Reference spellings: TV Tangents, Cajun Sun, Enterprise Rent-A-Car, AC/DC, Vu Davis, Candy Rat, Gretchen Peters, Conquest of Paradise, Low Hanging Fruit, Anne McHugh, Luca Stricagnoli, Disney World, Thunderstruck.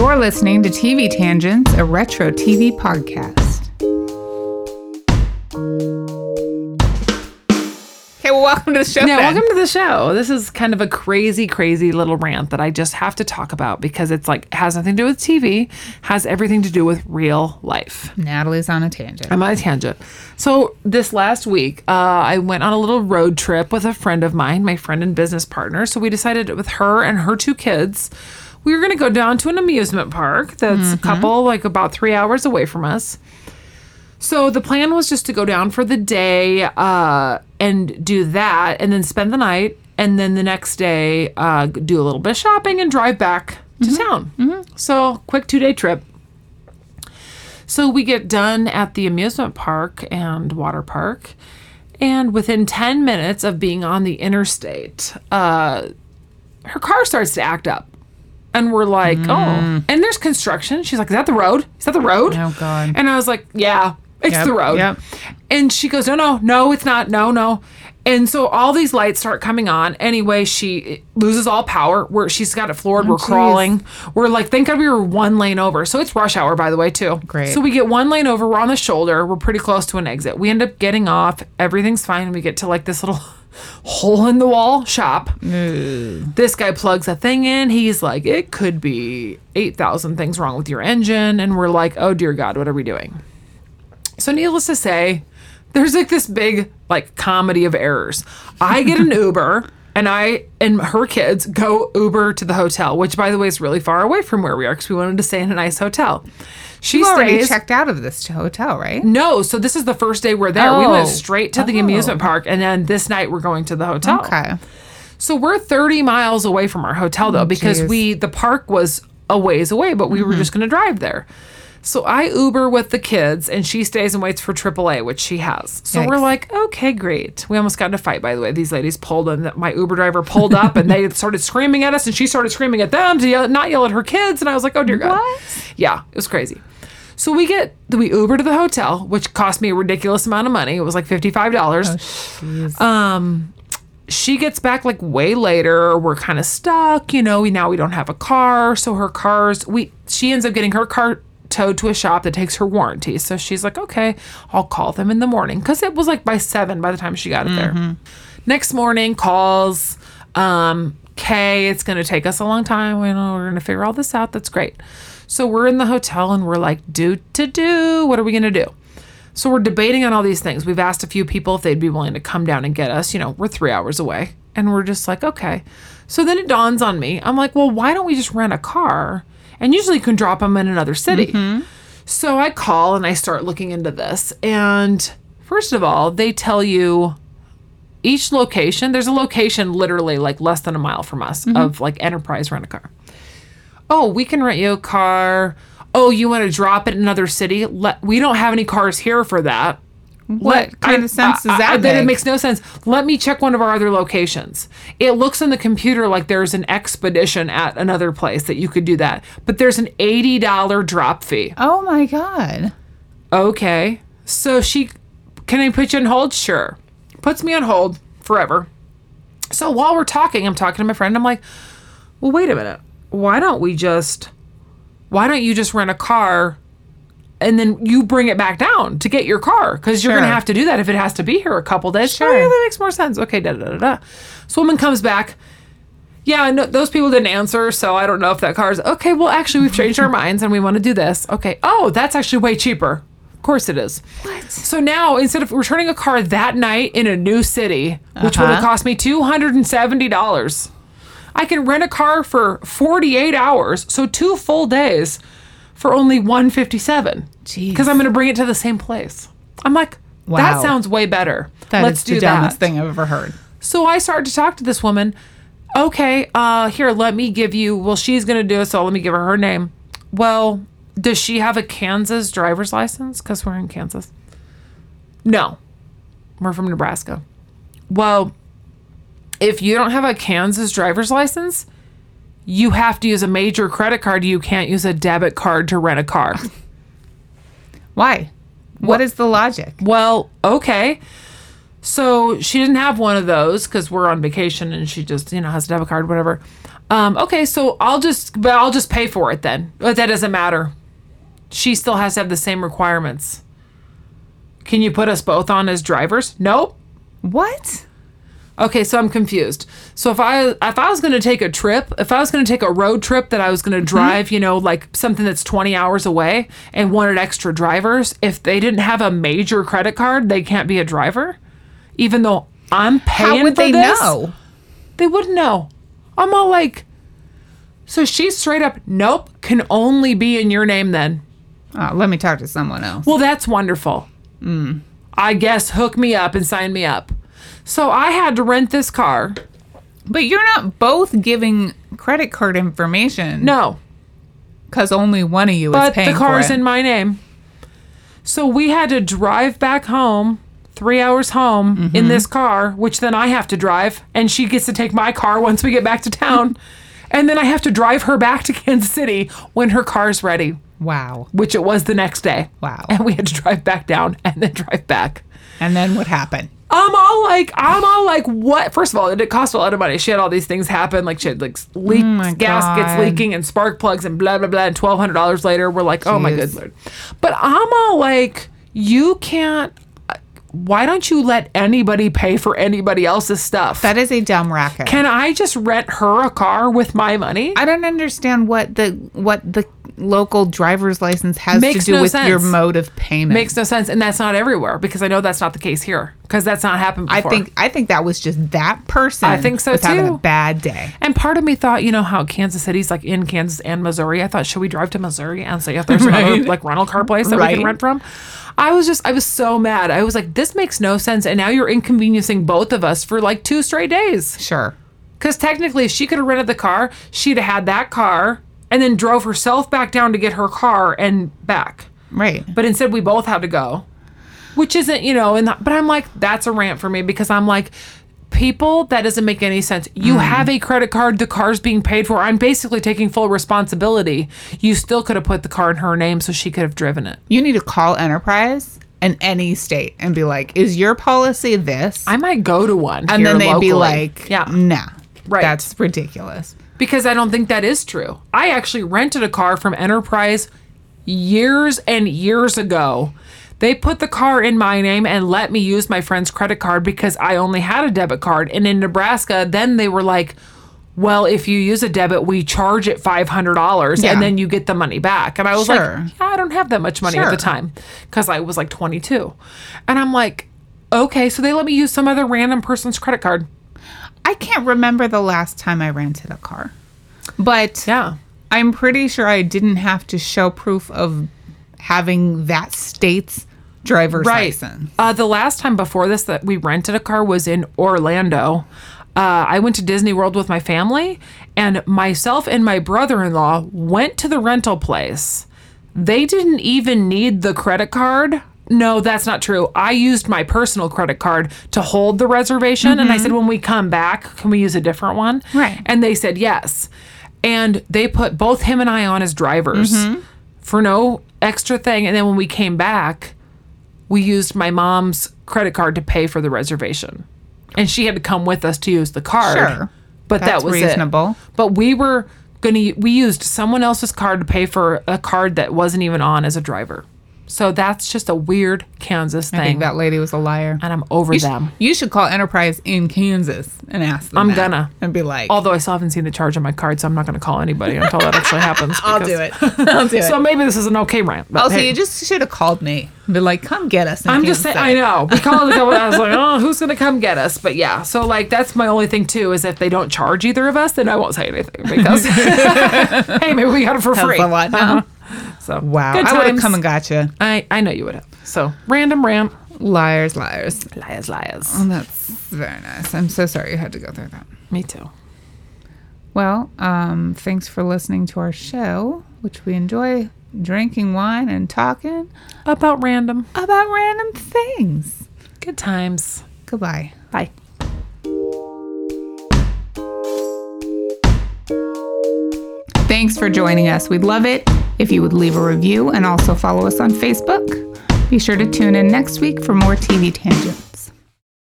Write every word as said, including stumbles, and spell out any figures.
You're listening to T V Tangents, a retro T V podcast. Hey, well, welcome to the show. No, then. Welcome to the show. This is kind of a crazy, crazy little rant that I just have to talk about because it's like, it has nothing to do with T V, has everything to do with real life. Natalie's on a tangent. I'm on a tangent. So this last week, uh, I went on a little road trip with a friend of mine, my friend and business partner. So we decided with her and her two kids, we were going to go down to an amusement park that's mm-hmm. a couple, like about three hours away from us. So the plan was just to go down for the day uh, and do that and then spend the night. And then the next day, uh, do a little bit of shopping and drive back to mm-hmm. town. Mm-hmm. So quick two-day trip. So we get done at the amusement park and water park. And within ten minutes of being on the interstate, uh, her car starts to act up. And we're like, mm. oh, and there's construction. She's like, is that the road? Is that the road? Oh, God. And I was like, yeah, it's yep, the road. Yep. And she goes, no, no, no, it's not. No, no. And so all these lights start coming on. Anyway, she loses all power. We're, she's got it floored. Oh, we're geez. crawling. We're like, thank God we were one lane over. So it's rush hour, by the way, too. Great. So we get one lane over. We're on the shoulder. We're pretty close to an exit. We end up getting off. Everything's fine. We get to like this little hole in the wall shop. Mm. This guy plugs a thing in. He's like, it could be eight thousand things wrong with your engine. And we're like, oh dear God, what are we doing? So needless to say, there's like this big like comedy of errors. I get an Uber and I and her kids go Uber to the hotel, which by the way is really far away from where we are because we wanted to stay in a nice hotel. She's already checked out of this hotel, right? No. So this is the first day we're there. Oh. We went straight to the oh. amusement park. And then this night we're going to the hotel. Okay. So we're thirty miles away from our hotel, though, oh, because geez. we the park was a ways away, but we mm-hmm. were just going to drive there. So I Uber with the kids, and she stays and waits for triple A, which she has. So Yikes. we're like, okay, great. We almost got in a fight, by the way. These ladies pulled, and my Uber driver pulled up, and they started screaming at us, and she started screaming at them to yell, not yell at her kids. And I was like, oh, dear God. What? Yeah, it was crazy. So we get, we Uber to the hotel, which cost me a ridiculous amount of money. It was like fifty-five dollars. Oh, um, she gets back like way later. We're kind of stuck. You know, we, now we don't have a car. So her car's, we she ends up getting her car towed to a shop that takes her warranty. So she's like, okay, I'll call them in the morning. Because it was like by seven by the time she got it mm-hmm. there. Next morning, calls. Um, okay, it's going to take us a long time. We know we're going to figure all this out. That's great. So we're in the hotel and we're like, do to do. What are we going to do? So we're debating on all these things. We've asked a few people if they'd be willing to come down and get us. You know, we're three hours away. And we're just like, okay. So then it dawns on me. I'm like, well, why don't we just rent a car? And usually you can drop them in another city. Mm-hmm. So I call and I start looking into this. And first of all, they tell you each location. There's a location literally like less than a mile from us mm-hmm. of like Enterprise Rent-A-Car. Oh, we can rent you a car. Oh, you want to drop it in another city? Let, we don't have any cars here for that. What Let, kind I, of sense does that I, I, make? It makes no sense. Let me check one of our other locations. It looks on the computer like there's an expedition at another place that you could do that. But there's an eighty dollars drop fee. Oh, my God. Okay. So she, can I put you on hold? Sure. Puts me on hold forever. So while we're talking, I'm talking to my friend. I'm like, well, wait a minute. Why don't we just, why don't you just rent a car and then you bring it back down to get your car? Because you're sure. going to have to do that if it has to be here a couple days. Sure. Oh, yeah, that makes more sense. Okay, da-da-da-da. This woman comes back. Yeah, no, those people didn't answer, so I don't know if that car is... Okay, well, actually, we've changed our minds and we want to do this. Okay. Oh, that's actually way cheaper. Of course it is. What? So now, instead of returning a car that night in a new city, uh-huh. which would have cost me two hundred seventy dollars, I can rent a car for forty-eight hours, so two full days... for only one hundred fifty-seven dollars. Jeez. Because I'm going to bring it to the same place. I'm like, wow. That sounds way better. That Let's is do the dumbest that. thing I've ever heard. So I started to talk to this woman. Okay, uh, here, let me give you, well, she's going to do it, so let me give her her name. Well, does she have a Kansas driver's license? Because we're in Kansas. No. We're from Nebraska. Well, if you don't have a Kansas driver's license... you have to use a major credit card. You can't use a debit card to rent a car. Why? What well, is the logic? Well, okay. So she didn't have one of those because we're on vacation and she just, you know, has a debit card, whatever. Um, okay, so I'll just, but I'll just pay for it then. But that doesn't matter. She still has to have the same requirements. Can you put us both on as drivers? Nope. What? Okay, so I'm confused. So if I if I was going to take a trip, if I was going to take a road trip that I was going to drive, mm-hmm. you know, like something that's twenty hours away and wanted extra drivers, if they didn't have a major credit card, they can't be a driver? Even though I'm paying for this? How would they know? They wouldn't know. I'm all like, so she's straight up, nope, can only be in your name then. Oh, let me talk to someone else. Well, that's wonderful. Mm. I guess hook me up and sign me up. So I had to rent this car. But you're not both giving credit card information. No. Because only one of you but is paying for it. But the car's in my name. So we had to drive back home, three hours home, mm-hmm. in this car, which then I have to drive. And she gets to take my car once we get back to town. And then I have to drive her back to Kansas City when her car's ready. Wow. Which it was the next day. Wow. And we had to drive back down and then drive back. And then what happened? I'm all like, I'm all like, what? First of all, it cost a lot of money. She had all these things happen. Like she had like leaks, oh gaskets leaking and spark plugs and blah, blah, blah. And twelve hundred dollars later, we're like, Jeez. Oh my good Lord. But I'm all like, you can't, why don't you let anybody pay for anybody else's stuff? That is a dumb racket. Can I just rent her a car with my money? I don't understand what the, what the local driver's license has Makes to do no with sense. Your mode of payment. Makes no sense. And that's not everywhere, because I know that's not the case here, because that's not happened before. I think I think that was just that person. I think so was too. Having a bad day. And part of me thought, you know how Kansas City's like in Kansas and Missouri. I thought, should we drive to Missouri and see if there's right. another like rental car place that right. we can rent from? I was just I was so mad. I was like, this makes no sense. And now you're inconveniencing both of us for like two straight days. Sure. Because technically, if she could have rented the car, she'd have had that car. And then drove herself back down to get her car and back. Right. But instead, we both had to go, which isn't, you know, and but I'm like, that's a rant for me, because I'm like, people, that doesn't make any sense. You mm. have a credit card. The car's being paid for. I'm basically taking full responsibility. You still could have put the car in her name so she could have driven it. You need to call Enterprise in any state and be like, is your policy this? I might go to one. And then they'd locally. Be like, yeah. nah, right. That's ridiculous. Because I don't think that is true. I actually rented a car from Enterprise years and years ago. They put the car in my name and let me use my friend's credit card because I only had a debit card. And in Nebraska, then they were like, well, if you use a debit, we charge it five hundred dollars yeah. and then you get the money back. And I was sure. like, yeah, I don't have that much money sure. at the time, because I was like twenty-two. And I'm like, okay, so they let me use some other random person's credit card. I can't remember the last time I rented a car, but yeah. I'm pretty sure I didn't have to show proof of having that state's driver's right. license. Uh, the last time before this that we rented a car was in Orlando. Uh, I went to Disney World with my family, and myself and my brother-in-law went to the rental place. They didn't even need the credit card. No, that's not true. I used my personal credit card to hold the reservation. Mm-hmm. And I said, when we come back, can we use a different one? Right. And they said, yes. And they put both him and I on as drivers mm-hmm. for no extra thing. And then when we came back, we used my mom's credit card to pay for the reservation. And she had to come with us to use the card. Sure. But that's that was reasonable. It. But we were going to, we used someone else's card to pay for a card that wasn't even on as a driver. So that's just a weird Kansas thing. I think that lady was a liar. And I'm over you them. Sh- you should call Enterprise in Kansas and ask them I'm going to. And be like. Although I still haven't seen the charge on my card, so I'm not going to call anybody until that actually happens. Because, I'll do it. I'll do it. So maybe this is an okay rant. Oh, hey. So you just should have called me. And be like, come get us. In I'm Kansas just saying. I know. We called a couple I was like, oh, who's going to come get us? But yeah. So like, that's my only thing too, is if they don't charge either of us, then I won't say anything. Because, hey, maybe we got it for that's free. That's a lot now. Uh-huh. So, wow, I would have come and got you. I, I know you would have. So, random rant. Liars, liars. Liars, liars. Oh, that's very nice. I'm so sorry you had to go through that. Me too. Well, um, thanks for listening to our show, which we enjoy drinking wine and talking. About random. About random things. Good times. Goodbye. Bye. Thanks for joining us. We'd love it if you would leave a review and also follow us on Facebook. Be sure to tune in next week for more T V Tangents.